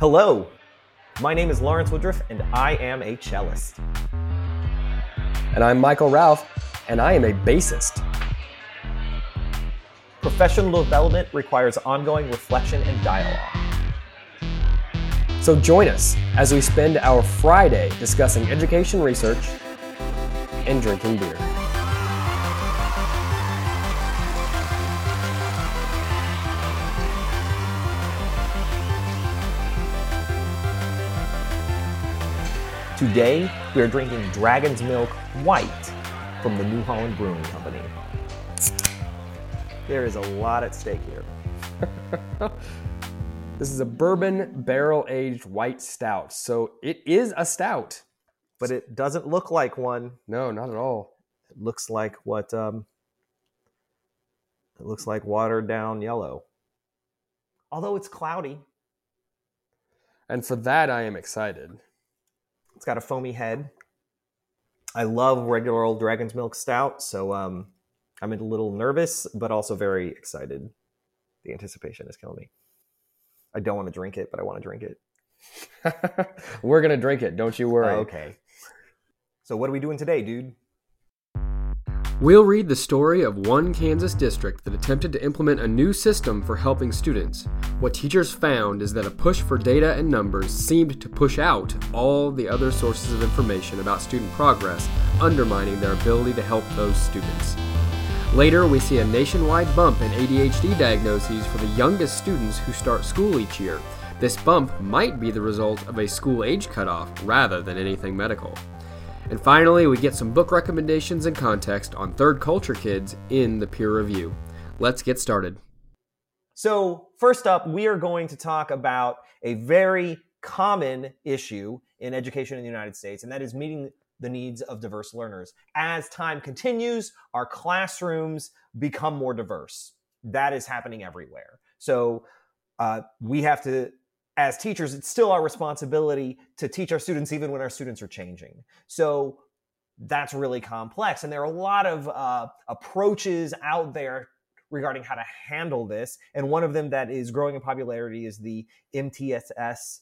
Hello, my name is Lawrence Woodruff, and I am a cellist. And I'm Michael Ralph, and I am a bassist. Professional development requires ongoing reflection and dialogue. So join us as we spend our Friday discussing education research and drinking beer. Today, we are drinking Dragon's Milk White from the New Holland Brewing Company. There is a lot at stake here. This is a bourbon barrel-aged white stout. So it is a stout. But it doesn't look like one. No, not at all. It looks like what? It looks like watered down yellow. Although it's cloudy. And for that, I am excited. It's got a foamy head. I love regular old Dragon's Milk Stout, so I'm a little nervous, but also very excited. The anticipation is killing me. I don't want to drink it, but I want to drink it. We're going to drink it, don't you worry. Okay. So what are we doing today, dude? We'll read the story of one Kansas district that attempted to implement a new system for helping students. What teachers found is that a push for data and numbers seemed to push out all the other sources of information about student progress, undermining their ability to help those students. Later, we see a nationwide bump in ADHD diagnoses for the youngest students who start school each year. This bump might be the result of a school age cutoff rather than anything medical. And finally, we get some book recommendations and context on Third Culture Kids in the peer review. Let's get started. So first up, we are going to talk about a very common issue in education in the United States, and that is meeting the needs of diverse learners. As time continues, our classrooms become more diverse. That is happening everywhere. So we have to... As teachers, it's still our responsibility to teach our students even when our students are changing. So that's really complex. And there are a lot of approaches out there regarding how to handle this. And one of them that is growing in popularity is the MTSS,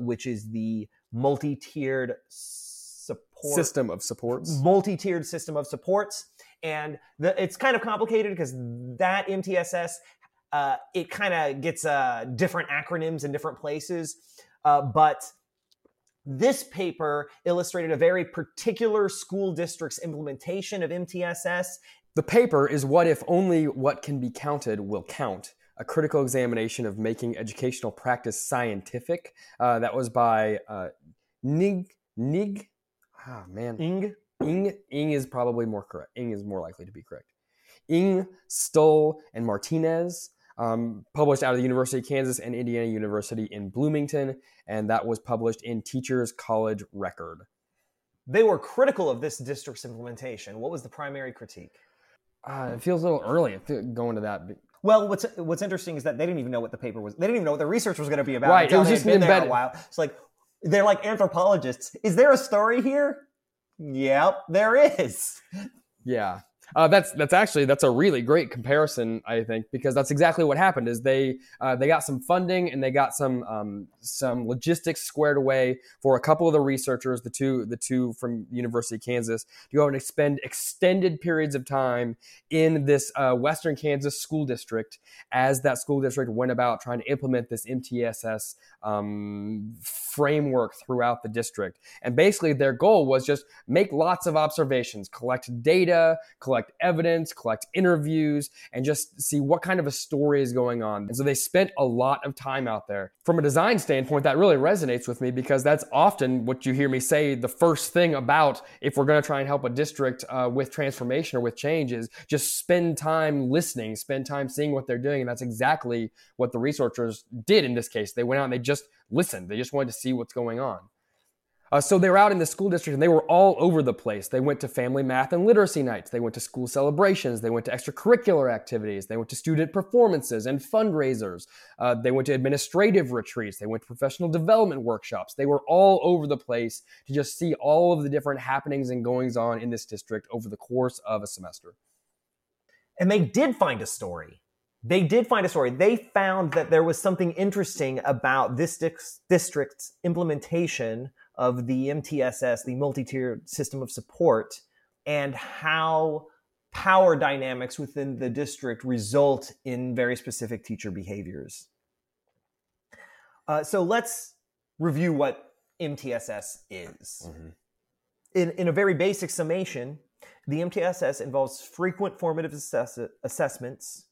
which is the multi-tiered support. System of supports. Multi-tiered system of supports. And it's kind of complicated because that MTSS it kind of gets different acronyms in different places, but this paper illustrated a very particular school district's implementation of MTSS. The paper is What If Only What Can Be Counted Will Count, a critical examination of making educational practice scientific. That was by Ng. Ah, man. Ng is probably more correct. Ng is more likely to be correct. Ng, Stoll, and Martinez. Published out of the University of Kansas and Indiana University in Bloomington, and that was published in Teachers College Record. They were critical of this district's implementation. What was the primary critique? It feels a little early to go into that. Well, what's interesting is that they didn't even know what the paper was. They didn't even know what the research was going to be about. Right, it was just embedded. There a while. It's like they're like anthropologists. Is there a story here? Yep, there is. Yeah. That's a really great comparison, I think, because that's exactly what happened. Is they got some funding and they got some logistics squared away for a couple of the researchers, the two from University of Kansas, to go and spend extended periods of time in this Western Kansas school district as that school district went about trying to implement this MTSS framework throughout the district. And basically, their goal was just make lots of observations, collect data, collect evidence, collect interviews, and just see what kind of a story is going on. And so they spent a lot of time out there. From a design standpoint, that really resonates with me because that's often what you hear me say the first thing about if we're going to try and help a district with transformation or with change is just spend time listening, spend time seeing what they're doing. And that's exactly what the researchers did in this case. They went out and they just listened. They just wanted to see what's going on. So they were out in the school district and they were all over the place. They went to family math and literacy nights. They went to school celebrations. They went to extracurricular activities. They went to student performances and fundraisers. They went to administrative retreats. They went to professional development workshops. They were all over the place to just see all of the different happenings and goings on in this district over the course of a semester. And they did find a story. They did find a story. They found that there was something interesting about this district's implementation of the MTSS, the multi-tiered system of support, and how power dynamics within the district result in very specific teacher behaviors. So let's review what MTSS is. Mm-hmm. In a very basic summation, the MTSS involves frequent formative assessments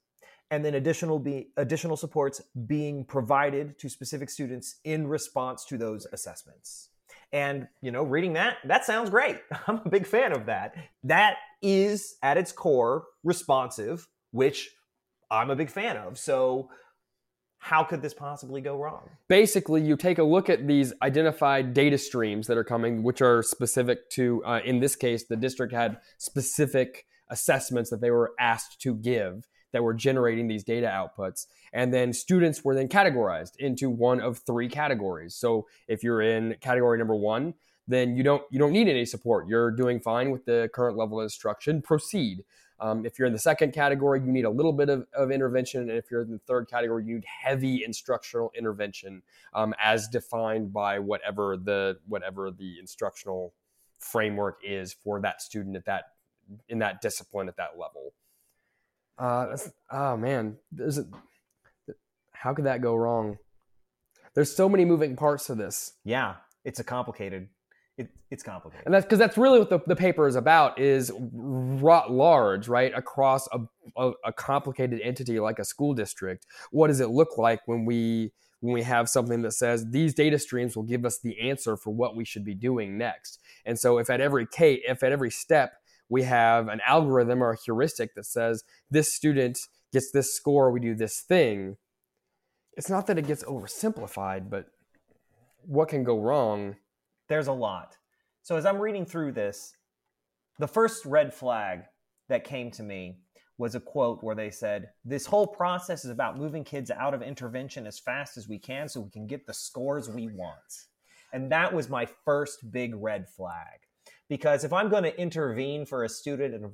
and then additional supports being provided to specific students in response to those assessments. And, you know, reading that sounds great. I'm a big fan of that. That is, at its core, responsive, which I'm a big fan of. So how could this possibly go wrong? Basically, you take a look at these identified data streams that are coming, which are specific to, in this case, the district had specific assessments that they were asked to give that were generating these data outputs. And then students were then categorized into one of three categories. So if you're in category number one, then you don't need any support. You're doing fine with the current level of instruction. Proceed. If you're in the second category, you need a little bit of intervention. And if you're in the third category, you need heavy instructional intervention as defined by whatever the instructional framework is for that student in that discipline at that level. How could that go wrong? There's so many moving parts to this. Yeah, it's complicated. And that's because that's really what the paper is about, is writ large, right, across a complicated entity like a school district. What does it look like when we have something that says these data streams will give us the answer for what we should be doing next? And so if at every step we have an algorithm or a heuristic that says this student gets this score, we do this thing, it's not that it gets oversimplified, but what can go wrong? There's a lot. So as I'm reading through this, the first red flag that came to me was a quote where they said, this whole process is about moving kids out of intervention as fast as we can so we can get the scores we want. And that was my first big red flag. Because if I'm going to intervene for a student and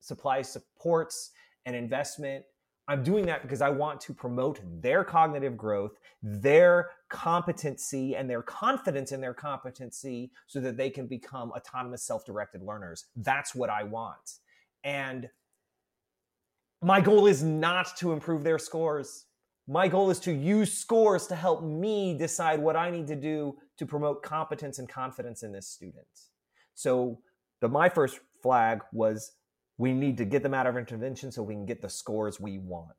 supply supports and investment, I'm doing that because I want to promote their cognitive growth, their competency, and their confidence in their competency so that they can become autonomous, self-directed learners. That's what I want. And my goal is not to improve their scores. My goal is to use scores to help me decide what I need to do to promote competence and confidence in this student. So my first flag was, we need to get them out of intervention so we can get the scores we want.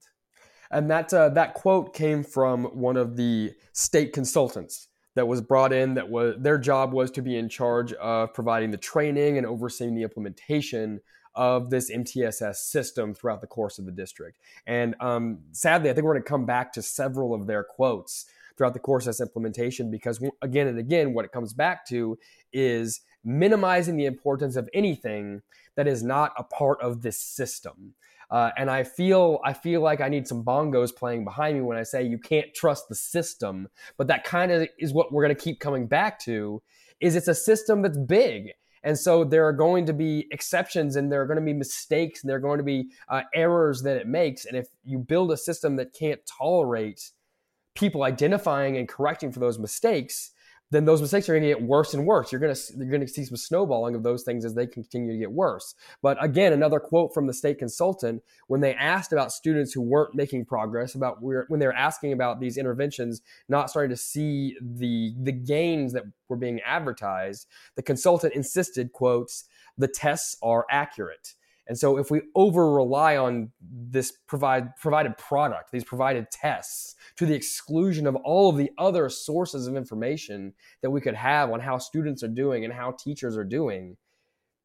And that quote came from one of the state consultants that was brought in. That was their job, was to be in charge of providing the training and overseeing the implementation of this MTSS system throughout the course of the district. And sadly, I think we're going to come back to several of their quotes throughout the course of this implementation, because again and again, what it comes back to is minimizing the importance of anything that is not a part of this system. And I feel like I need some bongos playing behind me when I say you can't trust the system, but that kind of is what we're going to keep coming back to, is it's a system that's big. And so there are going to be exceptions, and there are going to be mistakes, and there are going to be errors that it makes. And if you build a system that can't tolerate people identifying and correcting for those mistakes, then those mistakes are going to get worse and worse. You're going to see some snowballing of those things as they continue to get worse. But again, another quote from the state consultant, when they asked about students who weren't making progress, when they were asking about these interventions not starting to see the gains that were being advertised, the consultant insisted, quotes, "The tests are accurate." And so if we over-rely on this provided product, these provided tests, to the exclusion of all of the other sources of information that we could have on how students are doing and how teachers are doing,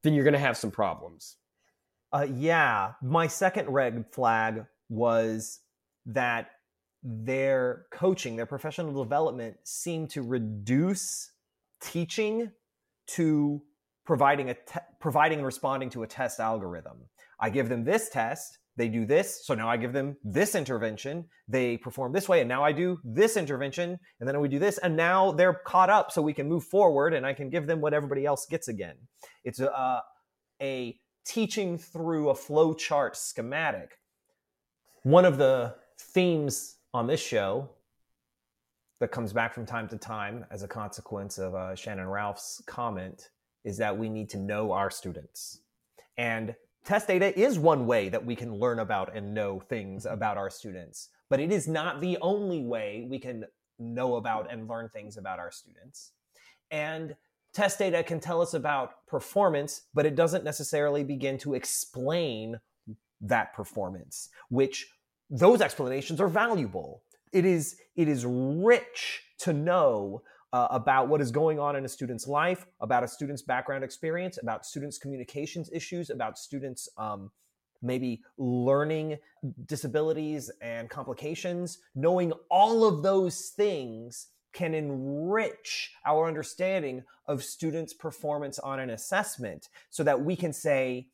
then you're going to have some problems. My second red flag was that their coaching, their professional development, seemed to reduce teaching to providing and responding to a test algorithm. I give them this test, they do this, so now I give them this intervention, they perform this way, and now I do this intervention, and then we do this, and now they're caught up so we can move forward and I can give them what everybody else gets again. It's a teaching through a flow chart schematic. One of the themes on this show that comes back from time to time as a consequence of Shannon Ralph's comment is that we need to know our students. And test data is one way that we can learn about and know things about our students, but it is not the only way we can know about and learn things about our students. And test data can tell us about performance, but it doesn't necessarily begin to explain that performance, which those explanations are valuable. It is rich to know about what is going on in a student's life, about a student's background experience, about students' communications issues, about students' maybe learning disabilities and complications. Knowing all of those things can enrich our understanding of students' performance on an assessment so that we can say,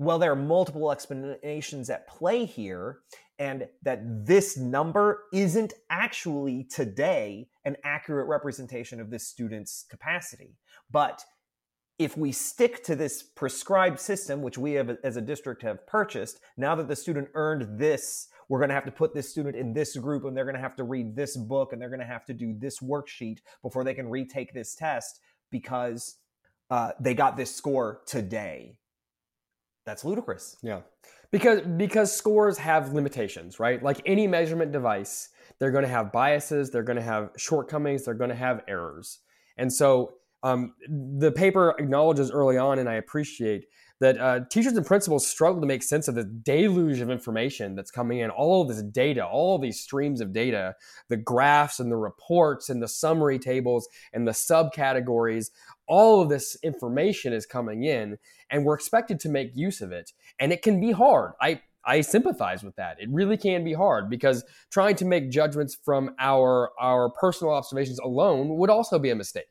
well, there are multiple explanations at play here, and that this number isn't actually today an accurate representation of this student's capacity. But if we stick to this prescribed system, which we have, as a district have purchased, now that the student earned this, we're going to have to put this student in this group, and they're going to have to read this book, and they're going to have to do this worksheet before they can retake this test because they got this score today. That's ludicrous. Yeah. Because scores have limitations, right? Like any measurement device, they're going to have biases, they're going to have shortcomings, they're going to have errors. And so the paper acknowledges early on, and I appreciate that teachers and principals struggle to make sense of the deluge of information that's coming in, all of this data, all of these streams of data, the graphs and the reports and the summary tables and the subcategories. All of this information is coming in, and we're expected to make use of it. And it can be hard. I sympathize with that. It really can be hard, because trying to make judgments from our personal observations alone would also be a mistake.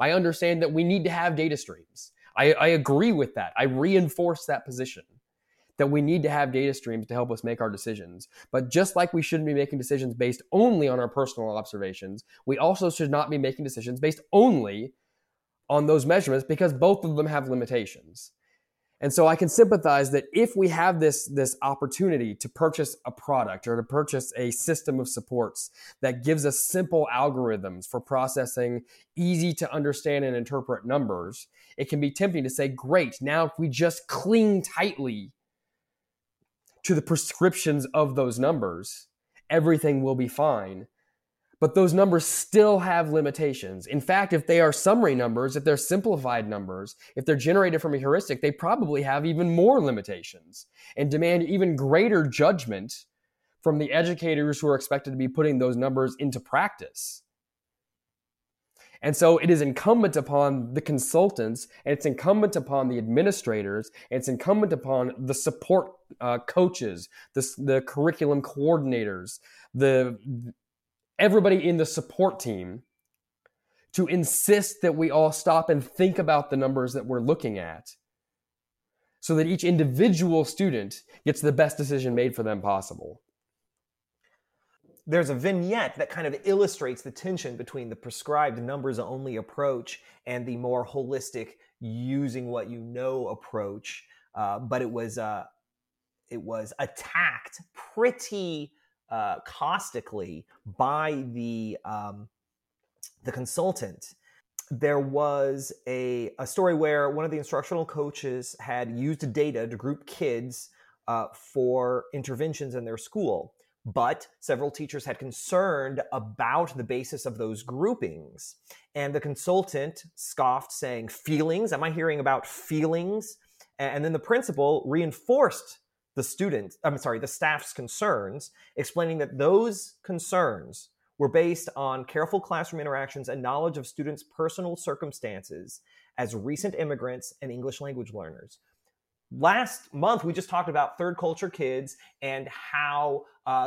I understand that we need to have data streams. I agree with that. I reinforce that position, that we need to have data streams to help us make our decisions. But just like we shouldn't be making decisions based only on our personal observations, we also should not be making decisions based only on those measurements, because both of them have limitations. And so I can sympathize that if we have this opportunity to purchase a product or to purchase a system of supports that gives us simple algorithms for processing easy to understand and interpret numbers, it can be tempting to say, great, now if we just cling tightly to the prescriptions of those numbers, everything will be fine. But those numbers still have limitations. In fact, if they are summary numbers, if they're simplified numbers, if they're generated from a heuristic, they probably have even more limitations and demand even greater judgment from the educators who are expected to be putting those numbers into practice. And so it is incumbent upon the consultants, and it's incumbent upon the administrators, and it's incumbent upon the support coaches, the curriculum coordinators, everybody in the support team to insist that we all stop and think about the numbers that we're looking at so that each individual student gets the best decision made for them possible. There's a vignette that kind of illustrates the tension between the prescribed numbers-only approach and the more holistic using what you know approach, but it was attacked pretty caustically by the consultant. There was a story where one of the instructional coaches had used data to group kids for interventions in their school, but several teachers had concern about the basis of those groupings. And the consultant scoffed, saying, "Feelings? Am I hearing about feelings?" And then the principal reinforced the staff's concerns, explaining that those concerns were based on careful classroom interactions and knowledge of students' personal circumstances as recent immigrants and English language learners. Last month, we just talked about third culture kids and how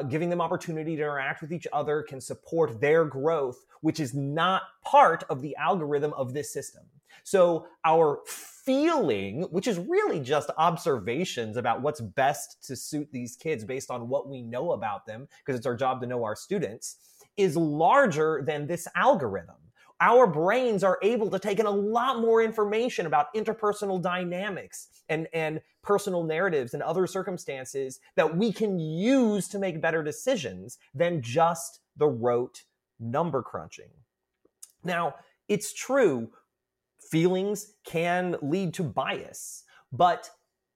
giving them opportunity to interact with each other can support their growth, which is not part of the algorithm of this system. So our feeling, which is really just observations about what's best to suit these kids based on what we know about them, because it's our job to know our students, is larger than this algorithm. our brains are able to take in a lot more information about interpersonal dynamics and personal narratives and other circumstances that we can use to make better decisions than just the rote number crunching. Now, it's true, feelings can lead to bias, but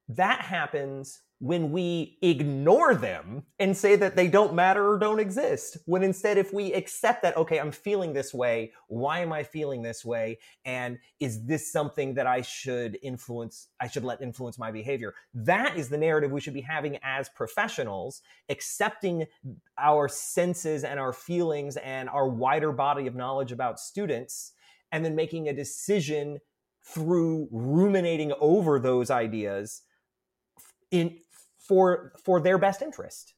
that happens when we ignore them and say that they don't matter or don't exist. When instead, if we accept that, okay, I'm feeling this way, why am I feeling this way? And is this something that I should let influence my behavior? That is the narrative we should be having as professionals, accepting our senses and our feelings and our wider body of knowledge about students, and then making a decision through ruminating over those ideas for their best interest.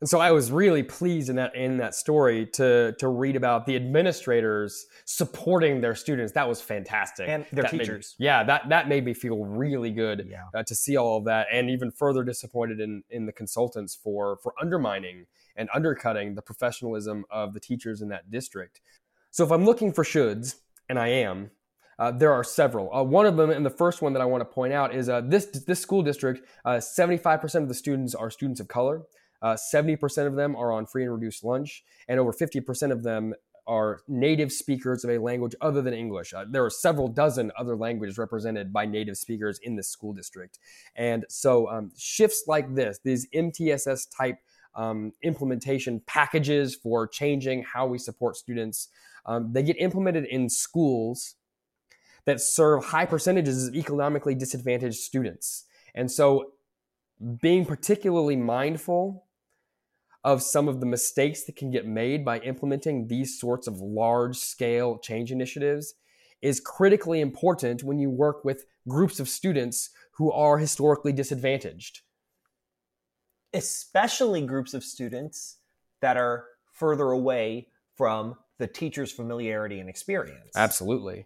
And so I was really pleased in that story to read about the administrators supporting their students. That was fantastic. And their teachers. That made me feel really good to see all of that, and even further disappointed in the consultants for undermining and undercutting the professionalism of the teachers in that district. So if I'm looking for shoulds, and I am, there are several. One of them, and the first one that I want to point out, is this school district, 75% of the students are students of color, 70% of them are on free and reduced lunch, and over 50% of them are native speakers of a language other than English. There are several dozen other languages represented by native speakers in this school district. And so shifts like this, these MTSS type implementation packages for changing how we support students, they get implemented in schools that serve high percentages of economically disadvantaged students. And so being particularly mindful of some of the mistakes that can get made by implementing these sorts of large-scale change initiatives is critically important when you work with groups of students who are historically disadvantaged. Especially groups of students that are further away from the teacher's familiarity and experience. Absolutely.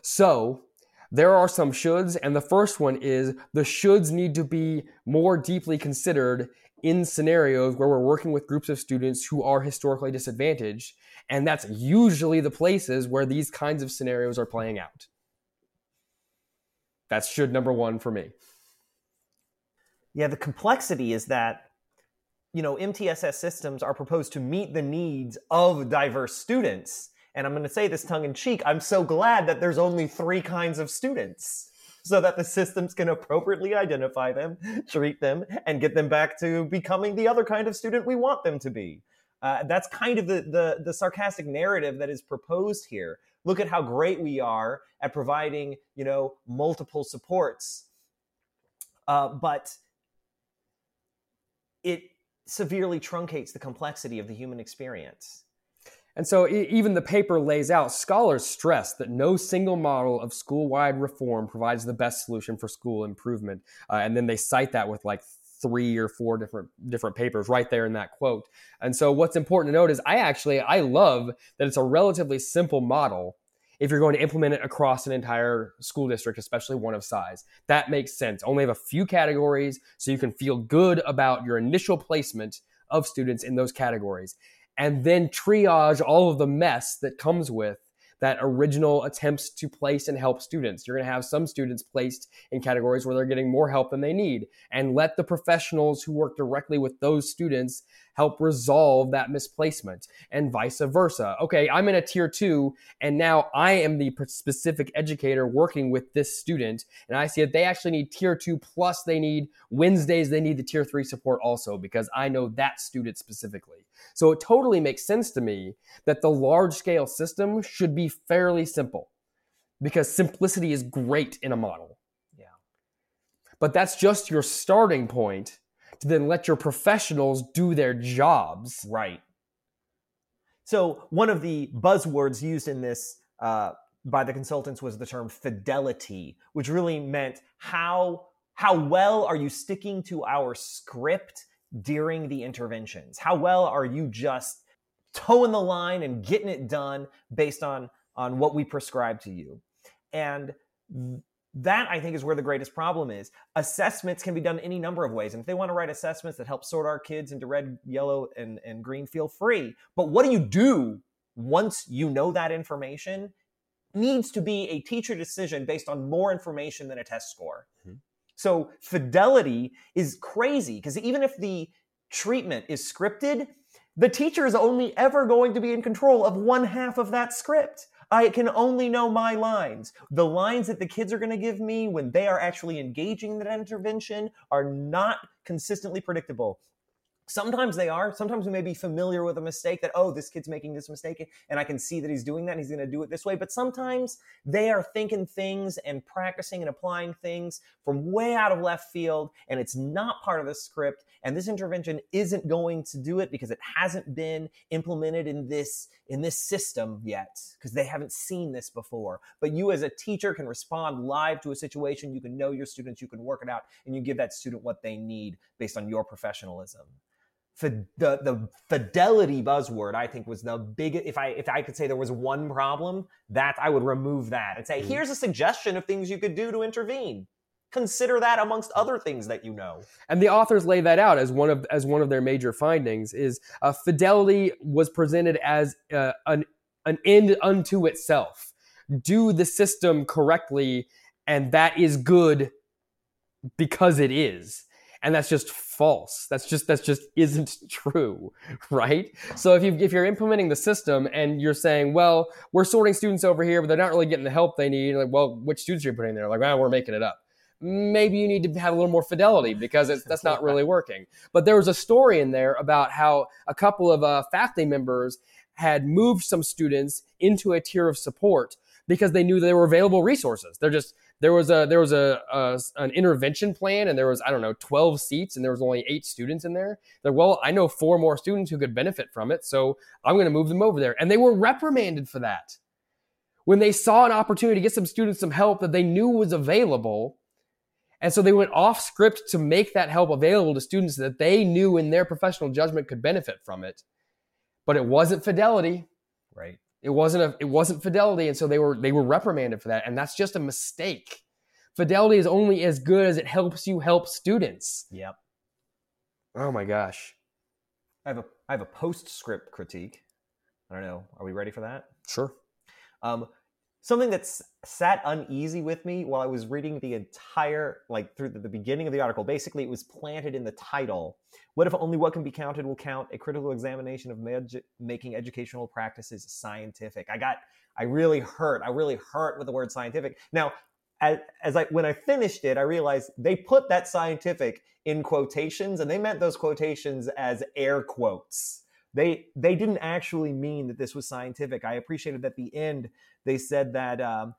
So there are some shoulds, and the first one is the shoulds need to be more deeply considered in scenarios where we're working with groups of students who are historically disadvantaged, and that's usually the places where these kinds of scenarios are playing out. That's should number one for me. Yeah, the complexity is that, MTSS systems are proposed to meet the needs of diverse students. And I'm going to say this tongue in cheek, I'm so glad that there's only three kinds of students so that the systems can appropriately identify them, treat them, and get them back to becoming the other kind of student we want them to be. That's kind of the sarcastic narrative that is proposed here. Look at how great we are at providing, multiple supports. But it severely truncates the complexity of the human experience. And so even the paper lays out, scholars stress that no single model of school-wide reform provides the best solution for school improvement. And then they cite that with like 3 or 4 different papers right there in that quote. And so what's important to note is I love that it's a relatively simple model if you're going to implement it across an entire school district, especially one of size. That makes sense. Only have a few categories so you can feel good about your initial placement of students in those categories, and then triage all of the mess that comes with that original attempts to place and help students. You're gonna have some students placed in categories where they're getting more help than they need, and let the professionals who work directly with those students help resolve that misplacement, and vice versa. Okay, I'm in a tier 2, and now I am the specific educator working with this student, and I see that they actually need tier 2, plus they need Wednesdays, they need the tier 3 support also, because I know that student specifically. So it totally makes sense to me that the large scale system should be fairly simple, because simplicity is great in a model. Yeah. But that's just your starting point to then let your professionals do their jobs. Right. So one of the buzzwords used in this by the consultants was the term fidelity, which really meant how well are you sticking to our script during the interventions? How well are you just toeing the line and getting it done based on what we prescribe to you? And that, I think, is where the greatest problem is. Assessments can be done any number of ways. And if they want to write assessments that help sort our kids into red, yellow, and green, feel free. But what do you do once you know that information, needs to be a teacher decision based on more information than a test score. Mm-hmm. So fidelity is crazy, because even if the treatment is scripted, the teacher is only ever going to be in control of one half of that script. I can only know my lines. The lines that the kids are going to give me when they are actually engaging in that intervention are not consistently predictable. Sometimes they are. Sometimes we may be familiar with a mistake that, oh, this kid's making this mistake, and I can see that he's doing that, and he's going to do it this way. But sometimes they are thinking things and practicing and applying things from way out of left field, and it's not part of the script. And this intervention isn't going to do it because it hasn't been implemented in this system yet, because they haven't seen this before. But you as a teacher can respond live to a situation. You can know your students. You can work it out, and you give that student what they need based on your professionalism. The fidelity buzzword, I think, was the big, if I could say there was one problem, that I would remove that and say, here's a suggestion of things you could do to intervene. Consider that amongst other things that you know. And the authors lay that out as one of their major findings is fidelity was presented as an end unto itself. Do the system correctly, and that is good because it is. And that's just false. That's just isn't true, right? So if you're implementing the system and you're saying, well, we're sorting students over here, but they're not really getting the help they need. Like, well, which students are you putting in there? Like, well, we're making it up. Maybe you need to have a little more fidelity because that's not really working. But there was a story in there about how a couple of faculty members had moved some students into a tier of support because they knew they were available resources. There was an intervention plan, and there was, 12 seats, and there was only 8 students in there. They're, well, I know 4 more students who could benefit from it, so I'm going to move them over there. And they were reprimanded for that. When they saw an opportunity to get some students some help that they knew was available, and so they went off script to make that help available to students that they knew in their professional judgment could benefit from it. But it wasn't fidelity. Right. It wasn't fidelity, and so they were reprimanded for that, and that's just a mistake. Fidelity is only as good as it helps you help students. Yep. Oh my gosh. I have a postscript critique. I don't know. Are we ready for that? Sure. Something that sat uneasy with me while I was reading the entire, through the beginning of the article. Basically, it was planted in the title. What if only what can be counted will count? A critical examination of making educational practices scientific. I really hurt with the word scientific. Now, when I finished it, I realized they put that scientific in quotations, and they meant those quotations as air quotes. They didn't actually mean that this was scientific. I appreciated that at the end they said that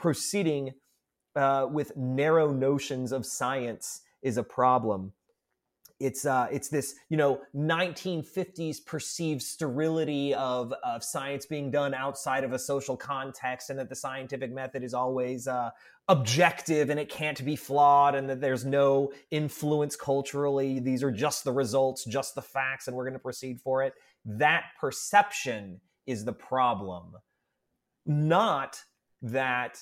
proceeding with narrow notions of science is a problem. It's this 1950s perceived sterility of science being done outside of a social context, and that the scientific method is always objective and it can't be flawed, and that there's no influence culturally. These are just the results, just the facts, and we're going to proceed for it. That perception is the problem, not that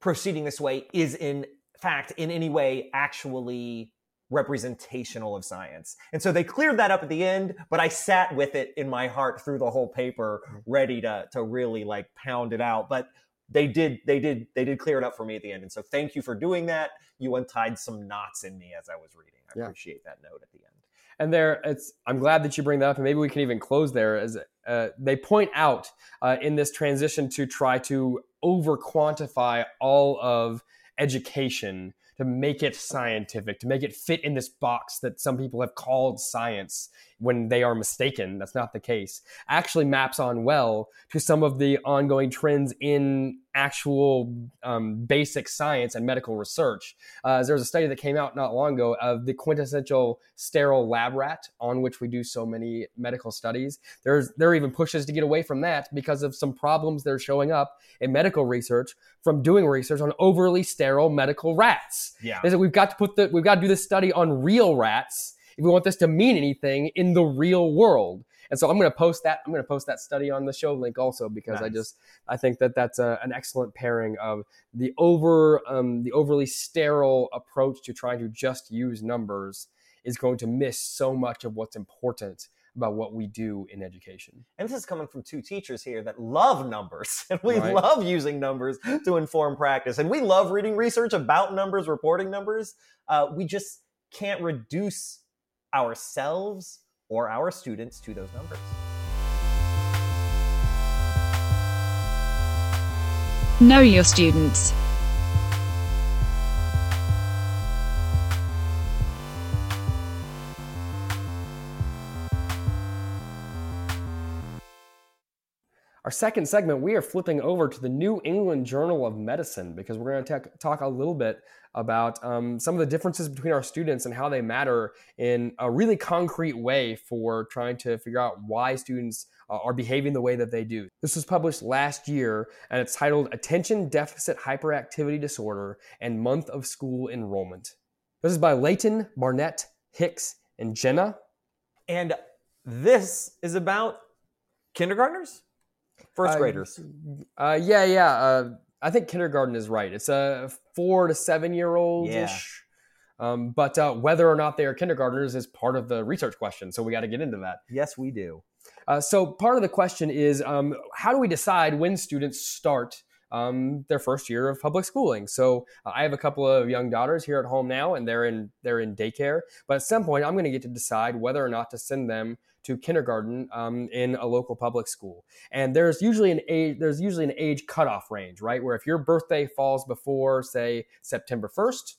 proceeding this way is in fact in any way actually representational of science. And so they cleared that up at the end, but I sat with it in my heart through the whole paper, ready to really pound it out. But they did clear it up for me at the end. And so thank you for doing that. You untied some knots in me as I was reading. I appreciate that note at the end. And I'm glad that you bring that up, and maybe we can even close there as they point out in this transition to try to over quantify all of education to make it scientific, to make it fit in this box that some people have called science when they are mistaken. That's not the case. Actually maps on well to some of the ongoing trends in actual basic science and medical research. There was a study that came out not long ago of the quintessential sterile lab rat on which we do so many medical studies. There are even pushes to get away from that because of some problems that are showing up in medical research from doing research on overly sterile medical rats. Yeah. They said, we've got to do this study on real rats if we want this to mean anything in the real world. And so I'm going to post that study on the show link also, because nice. I think that's an excellent pairing of the overly sterile approach to trying to just use numbers is going to miss so much of what's important about what we do in education. And this is coming from two teachers here that love numbers, and we right. love using numbers to inform practice, and we love reading research about numbers, reporting numbers. We just can't reduce ourselves or our students to those numbers. Know your students. Our second segment, we are flipping over to the New England Journal of Medicine, because we're going to talk a little bit about some of the differences between our students and how they matter in a really concrete way for trying to figure out why students are behaving the way that they do. This was published last year, and it's titled Attention Deficit Hyperactivity Disorder and Month of School Enrollment. This is by Leighton, Barnett, Hicks, and Jenna. And this is about kindergartners? First graders. I think kindergarten is right. It's a 4 to 7 year old-ish. But whether or not they are kindergartners is part of the research question. So we got to get into that. Yes, we do. So part of the question is, how do we decide when students start their first year of public schooling? So I have a couple of young daughters here at home now, and they're in daycare. But at some point, I'm going to get to decide whether or not to send them to kindergarten in a local public school. And there's usually an age cutoff range, right? Where if your birthday falls before, say, September 1st,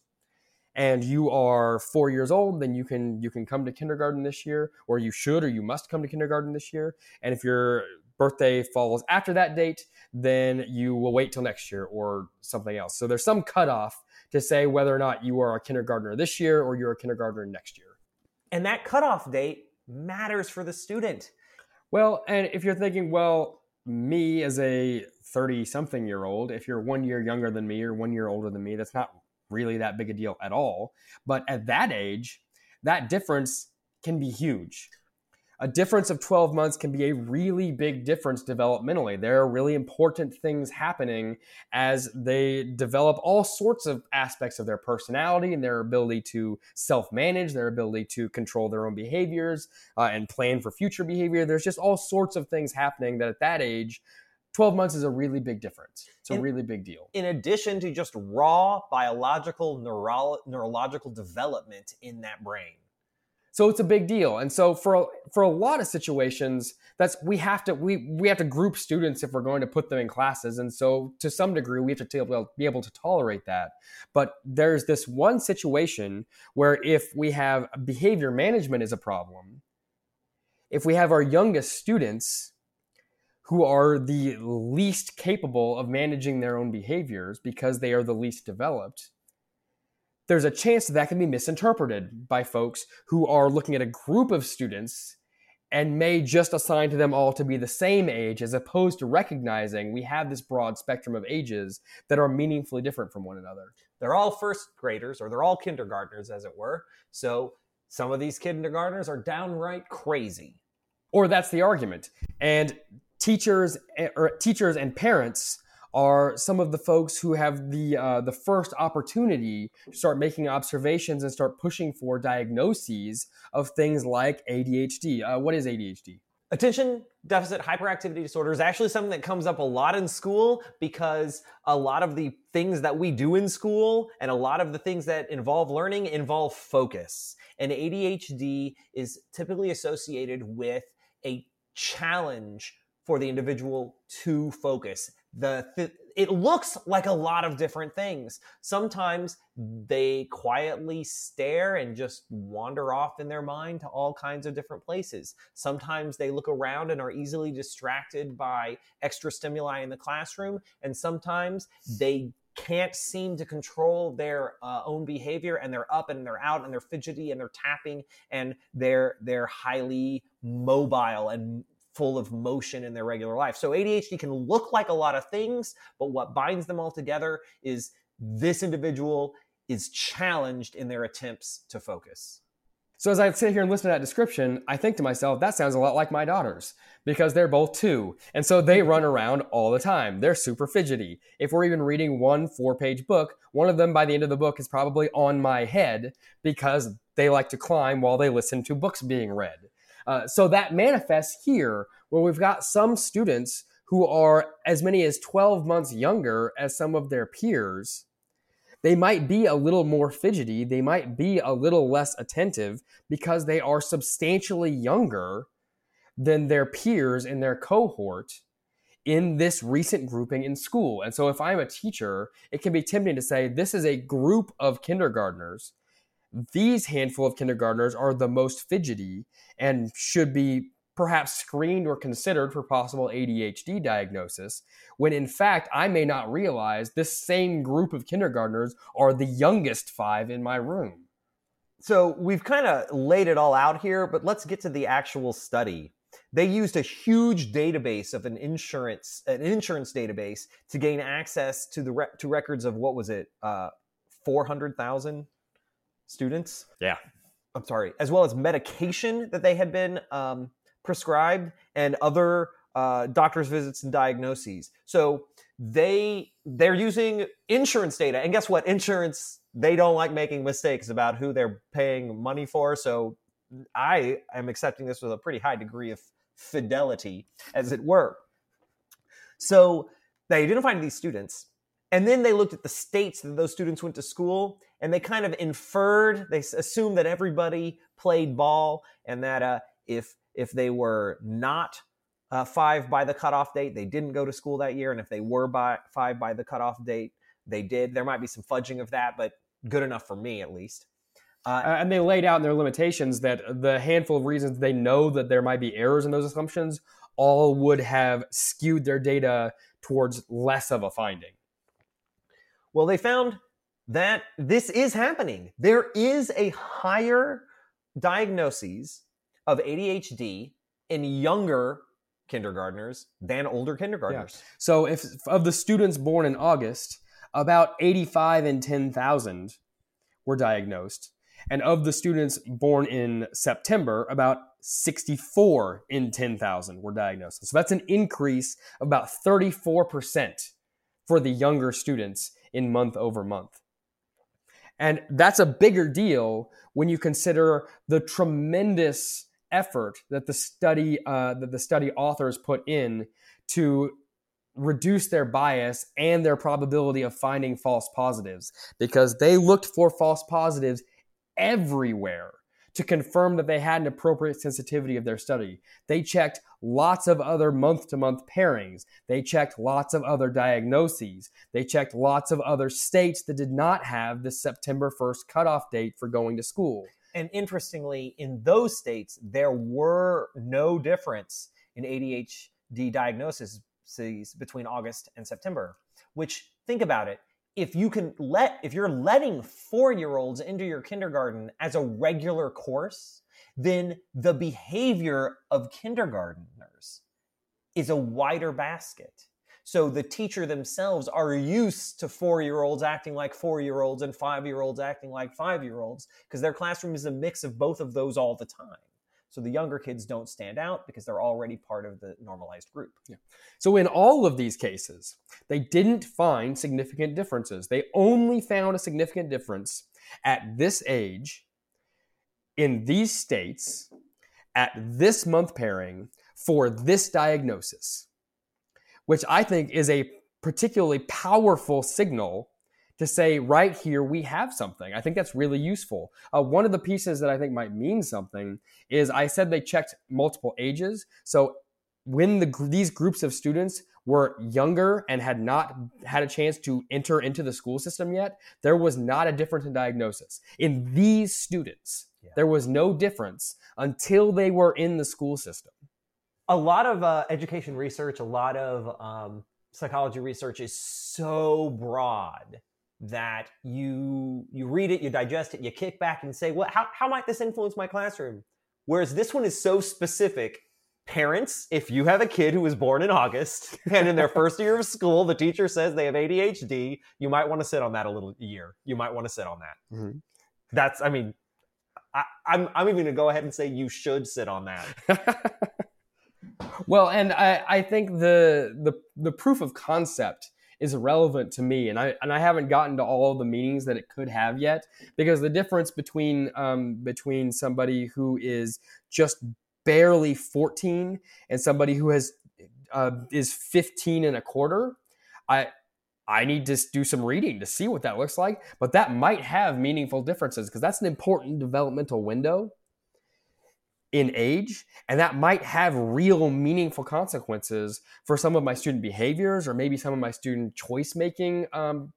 and you are 4 years old, then you can come to kindergarten this year, or you should or you must come to kindergarten this year. And if your birthday falls after that date, then you will wait till next year or something else. So there's some cutoff to say whether or not you are a kindergartner this year or you're a kindergartner next year. And that cutoff date matters for the student. Well, and if you're thinking, well, me as a 30-something-year-old, if you're 1 year younger than me or 1 year older than me, that's not really that big a deal at all. But at that age, that difference can be huge. A difference of 12 months can be a really big difference developmentally. There are really important things happening as they develop all sorts of aspects of their personality and their ability to self-manage, their ability to control their own behaviors and plan for future behavior. There's just all sorts of things happening that at that age, 12 months is a really big difference. It's a really big deal. In addition to just raw biological, neurological development in that brain. So it's a big deal. And so for a lot of situations, we have to group students if we're going to put them in classes. And so to some degree, we have to be able to tolerate that. But there's this one situation where if we have behavior management is a problem, if we have our youngest students who are the least capable of managing their own behaviors because they are the least developed, there's a chance that can be misinterpreted by folks who are looking at a group of students and may just assign to them all to be the same age, as opposed to recognizing we have this broad spectrum of ages that are meaningfully different from one another. They're all first graders, or they're all kindergartners, as it were. So some of these kindergartners are downright crazy. Or that's the argument. And teachers and parents are some of the folks who have the first opportunity to start making observations and start pushing for diagnoses of things like ADHD. What is ADHD? Attention Deficit Hyperactivity Disorder is actually something that comes up a lot in school, because a lot of the things that we do in school and a lot of the things that involve learning involve focus. And ADHD is typically associated with a challenge for the individual to focus. It looks like a lot of different things. Sometimes they quietly stare and just wander off in their mind to all kinds of different places. Sometimes they look around and are easily distracted by extra stimuli in the classroom. And sometimes they can't seem to control their own behavior, and they're up and they're out and they're fidgety and they're tapping and they're highly mobile and full of motion in their regular life. So ADHD can look like a lot of things, but what binds them all together is this individual is challenged in their attempts to focus. So as I sit here and listen to that description, I think to myself, that sounds a lot like my daughters, because they're both two. And so they run around all the time. They're super fidgety. If we're even reading 1 4-page book, one of them by the end of the book is probably on my head because they like to climb while they listen to books being read. So that manifests here where we've got some students who are as many as 12 months younger as some of their peers. They might be a little more fidgety. They might be a little less attentive because they are substantially younger than their peers in their cohort in this recent grouping in school. And so if I'm a teacher, it can be tempting to say, this is a group of kindergartners. These handful of kindergartners are the most fidgety and should be perhaps screened or considered for possible ADHD diagnosis, when in fact, I may not realize this same group of kindergartners are the youngest five in my room. So we've kind of laid it all out here, but let's get to the actual study. They used a huge database of an insurance database to gain access to the records of, what was it, 400,000 students? Yeah. I'm sorry, as well as medication that they had been prescribed and other doctor's visits and diagnoses. So they're using insurance data. And guess what? Insurance, they don't like making mistakes about who they're paying money for. So I am accepting this with a pretty high degree of fidelity, as it were. So they identified these students, and then they looked at the states that those students went to school, and they kind of inferred, they assumed that everybody played ball, and that if they were not five by the cutoff date, they didn't go to school that year, and if they were five by the cutoff date, they did. There might be some fudging of that, but good enough for me, at least. And they laid out in their limitations that the handful of reasons they know that there might be errors in those assumptions all would have skewed their data towards less of a finding. Well, they found that this is happening. There is a higher diagnosis of ADHD in younger kindergartners than older kindergartners. Yeah. So if of the students born in August, about 85 in 10,000 were diagnosed. And of the students born in September, about 64 in 10,000 were diagnosed. So that's an increase of about 34% for the younger students in month over month. And that's a bigger deal when you consider the tremendous effort that the study authors put in to reduce their bias and their probability of finding false positives, because they looked for false positives everywhere to confirm that they had an appropriate sensitivity of their study. They checked lots of other month-to-month pairings. They checked lots of other diagnoses. They checked lots of other states that did not have the September 1st cutoff date for going to school. And interestingly, in those states, there were no difference in ADHD diagnoses between August and September, which, think about it, if you're letting 4-year-olds into your kindergarten as a regular course, then the behavior of kindergartners is a wider basket. So the teacher themselves are used to 4-year-olds acting like 4-year-olds and 5-year-olds acting like 5-year-olds, because their classroom is a mix of both of those all the time. So the younger kids don't stand out because they're already part of the normalized group. Yeah. So in all of these cases, they didn't find significant differences. They only found a significant difference at this age, in these states, at this month pairing, for this diagnosis, which I think is a particularly powerful signal to say, right here, we have something. I think that's really useful. One of the pieces that I think might mean something is, I said they checked multiple ages. So when these groups of students were younger and had not had a chance to enter into the school system yet, there was not a difference in diagnosis. In these students, there was no difference until they were in the school system. A lot of education research, a lot of psychology research is so broad that you read it, you digest it, you kick back and say, well, how might this influence my classroom? Whereas this one is so specific. Parents, if you have a kid who was born in August and in their first year of school, the teacher says they have ADHD, you might want to sit on that You might want to sit on that. Mm-hmm. That's, I mean, I'm even going to go ahead and say you should sit on that. Well, and I think the proof of concept is relevant to me, and I haven't gotten to all the meanings that it could have yet, because the difference between somebody who is just barely 14 and somebody who has is 15 and a quarter, I need to do some reading to see what that looks like, but that might have meaningful differences because that's an important developmental window in age, and that might have real meaningful consequences for some of my student behaviors or maybe some of my student choice-making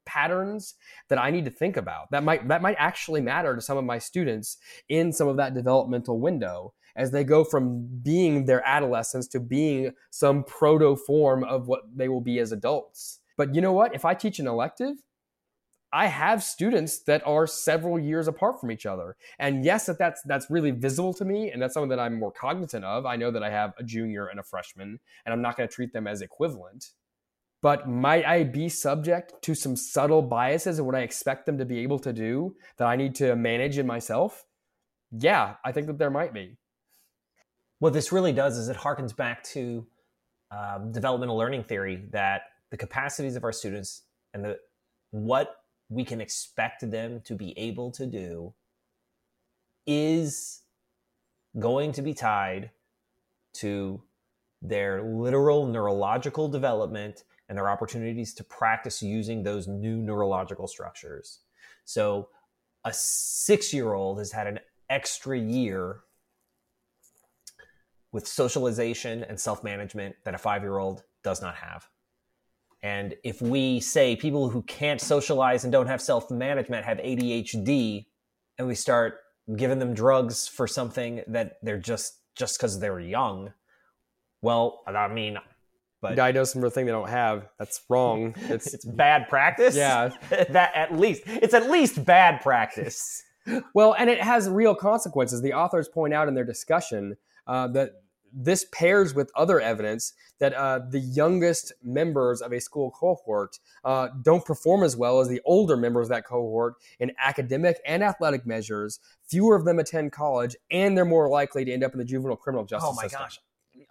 patterns that I need to think about. That might actually matter to some of my students in some of that developmental window as they go from being their adolescence to being some proto form of what they will be as adults. But you know what? If I teach an elective, I have students that are several years apart from each other. And yes, that's really visible to me, and that's something that I'm more cognizant of. I know that I have a junior and a freshman, and I'm not going to treat them as equivalent. But might I be subject to some subtle biases in what I expect them to be able to do that I need to manage in myself? Yeah, I think that there might be. What this really does is it harkens back to developmental learning theory, that the capacities of our students and what we can expect them to be able to do is going to be tied to their literal neurological development and their opportunities to practice using those new neurological structures. So a 6-year-old has had an extra year with socialization and self-management that a 5-year-old does not have. And if we say people who can't socialize and don't have self-management have ADHD, and we start giving them drugs for something that they're just because they're young, well, I mean, but diagnose them for a thing they don't have. That's wrong. It's bad practice. Yeah, it's at least bad practice. Well, and it has real consequences. The authors point out in their discussion that this pairs with other evidence that the youngest members of a school cohort don't perform as well as the older members of that cohort in academic and athletic measures. Fewer of them attend college, and they're more likely to end up in the juvenile criminal justice system. Oh my gosh.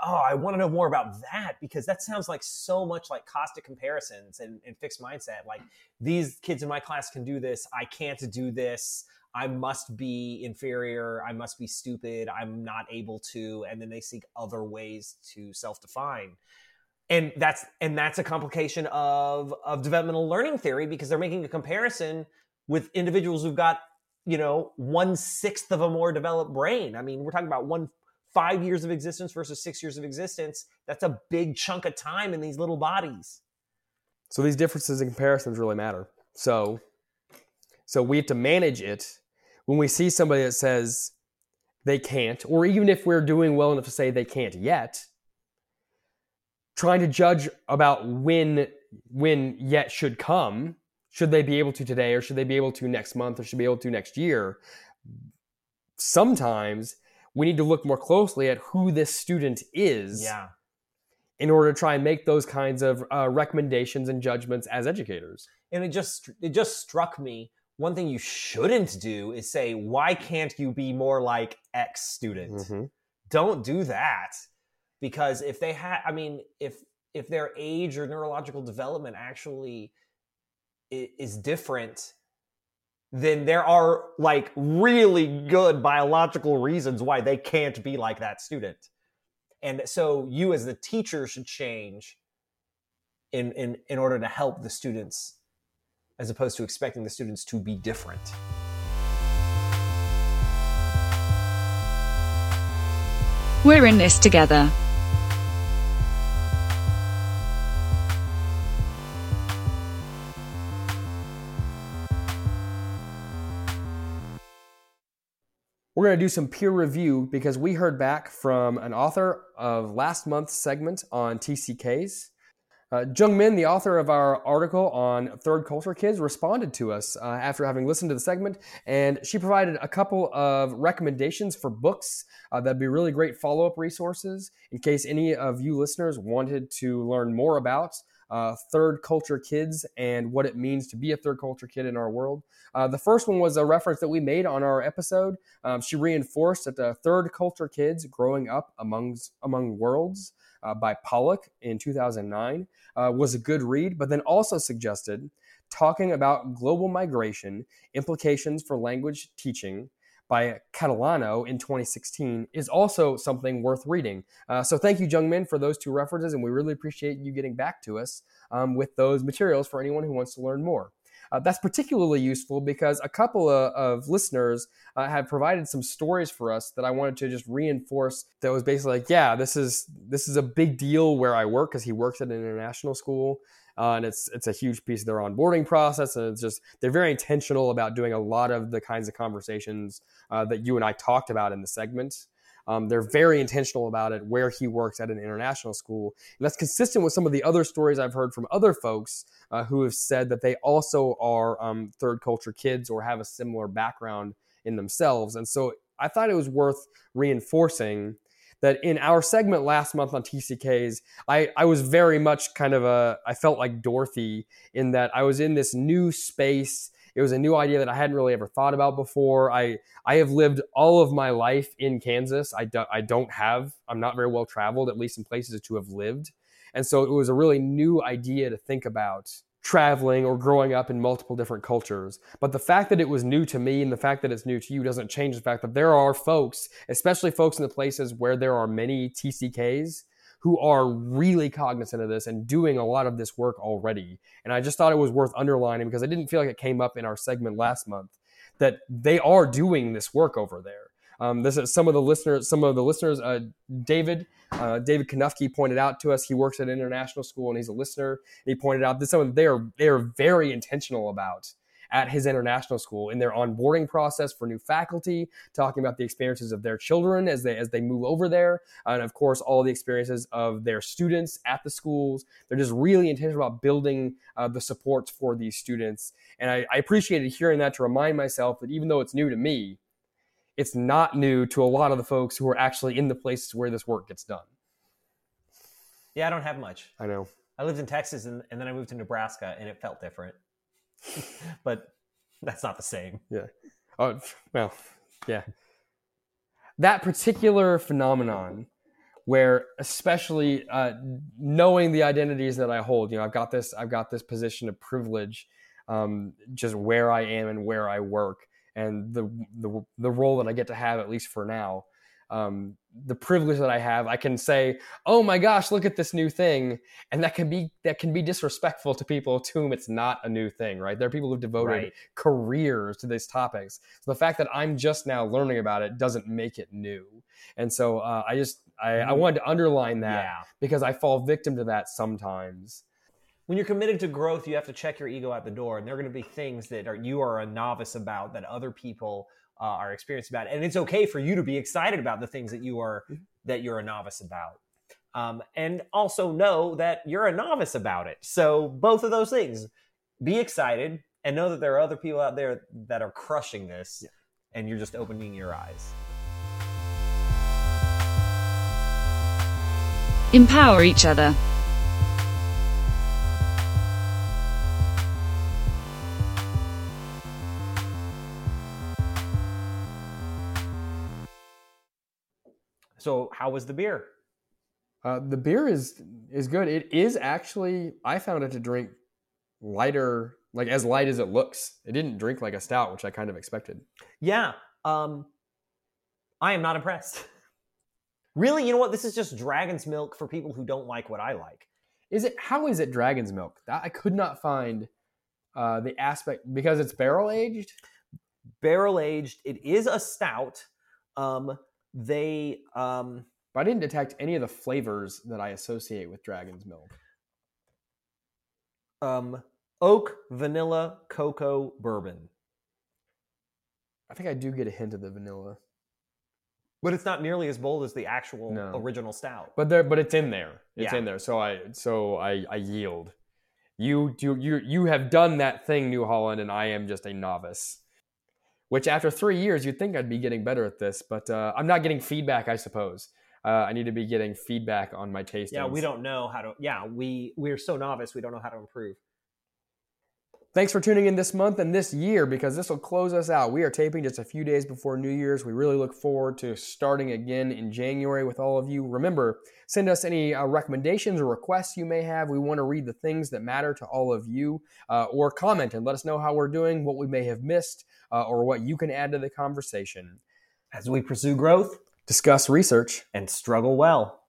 Oh, I want to know more about that, because that sounds like so much like caustic comparisons and fixed mindset. Like, these kids in my class can do this. I can't do this. I must be inferior, I must be stupid, I'm not able to, and then they seek other ways to self-define. And that's a complication of developmental learning theory, because they're making a comparison with individuals who've got, 1/6 of a more developed brain. I mean, we're talking about 5 years of existence versus 6 years of existence. That's a big chunk of time in these little bodies. So these differences and comparisons really matter. So we have to manage it when we see somebody that says they can't, or even if we're doing well enough to say they can't yet, trying to judge about when yet should come. Should they be able to today, or should they be able to next month, or should they be able to next year? Sometimes we need to look more closely at who this student is in order to try and make those kinds of recommendations and judgments as educators. And it just struck me. One thing you shouldn't do is say, why can't you be more like X student? Mm-hmm. Don't do that. Because if they if their age or neurological development actually is different, then there are like really good biological reasons why they can't be like that student. And so you as the teacher should change in order to help the students, as opposed to expecting the students to be different. We're in this together. We're going to do some peer review because we heard back from an author of last month's segment on TCKs. Jungmin, the author of our article on Third Culture Kids, responded to us after having listened to the segment, and she provided a couple of recommendations for books that'd be really great follow-up resources in case any of you listeners wanted to learn more about Third Culture Kids and what it means to be a third culture kid in our world. The first one was a reference that we made on our episode. She reinforced that the Third Culture Kids Growing Up Among Worlds by Pollock in 2009 was a good read, but then also suggested Talking About Global Migration, Implications for Language Teaching by Catalano in 2016 is also something worth reading. So thank you, Jungmin, for those two references, and we really appreciate you getting back to us with those materials for anyone who wants to learn more. That's particularly useful because a couple of listeners have provided some stories for us that I wanted to just reinforce, that was basically like, yeah, this is a big deal where I work, because he works at an international school. And it's a huge piece of their onboarding process. And it's just, they're very intentional about doing a lot of the kinds of conversations that you and I talked about in the segment. They're very intentional about it where he works at an international school. And that's consistent with some of the other stories I've heard from other folks who have said that they also are third culture kids or have a similar background in themselves. And so I thought it was worth reinforcing that in our segment last month on TCKs, I was very much kind of I felt like Dorothy in that I was in this new space. It was a new idea that I hadn't really ever thought about before. I have lived all of my life in Kansas. I'm not very well traveled, at least in places that you have lived. And so it was a really new idea to think about traveling or growing up in multiple different cultures. But the fact that it was new to me and the fact that it's new to you doesn't change the fact that there are folks, especially folks in the places where there are many TCKs, who are really cognizant of this and doing a lot of this work already. And I just thought it was worth underlining because I didn't feel like it came up in our segment last month, that they are doing this work over there. This is some of the listeners, David Knufke pointed out to us, he works at an international school and he's a listener. And he pointed out that they are very intentional about at his international school in their onboarding process for new faculty, talking about the experiences of their children as they move over there. And of course, all the experiences of their students at the schools. They're just really intentional about building the supports for these students. And I appreciated hearing that to remind myself that even though it's new to me, it's not new to a lot of the folks who are actually in the places where this work gets done. Yeah, I don't have much. I know. I lived in Texas and then I moved to Nebraska and it felt different. But that's not the same. Yeah. Oh, well, yeah. That particular phenomenon where especially knowing the identities that I hold, you know, I've got this position of privilege, just where I am and where I work and the role that I get to have, at least for now, the privilege that I have, I can say, oh my gosh, look at this new thing. And that can be disrespectful to people to whom it's not a new thing, right? There are people who've devoted careers to these topics. So the fact that I'm just now learning about it doesn't make it new. And so I wanted to underline that because I fall victim to that sometimes. When you're committed to growth, you have to check your ego at the door. And there are going to be things that you are a novice about that other people are experienced about, and it's okay for you to be excited about the things that you're a novice about, and also know that you're a novice about it. So both of those things, be excited and know that there are other people out there that are crushing this, and you're just opening your eyes. Empower each other. So how was the beer? The beer is good. It is actually, I found it to drink lighter, like as light as it looks. It didn't drink like a stout, which I kind of expected. Yeah. I am not impressed. Really? You know what? This is just Dragon's Milk for people who don't like what I like. How is it Dragon's Milk? I could not find the aspect, because it's barrel-aged? Barrel-aged. It is a stout. But I didn't detect any of the flavors that I associate with Dragon's Milk. Oak, vanilla, cocoa, bourbon. I think I do get a hint of the vanilla. But it's not nearly as bold as the actual original stout. But it's in there. It's in there. So I yield. You have done that thing, New Holland, and I am just a novice. Which after 3 years, you'd think I'd be getting better at this, but I'm not getting feedback, I suppose. I need to be getting feedback on my tastings. Yeah, we don't know how to... Yeah, we're so novice, we don't know how to improve. Thanks for tuning in this month and this year, because this will close us out. We are taping just a few days before New Year's. We really look forward to starting again in January with all of you. Remember, send us any recommendations or requests you may have. We want to read the things that matter to all of you, or comment and let us know how we're doing, what we may have missed, or what you can add to the conversation. As we pursue growth, discuss research, and struggle well.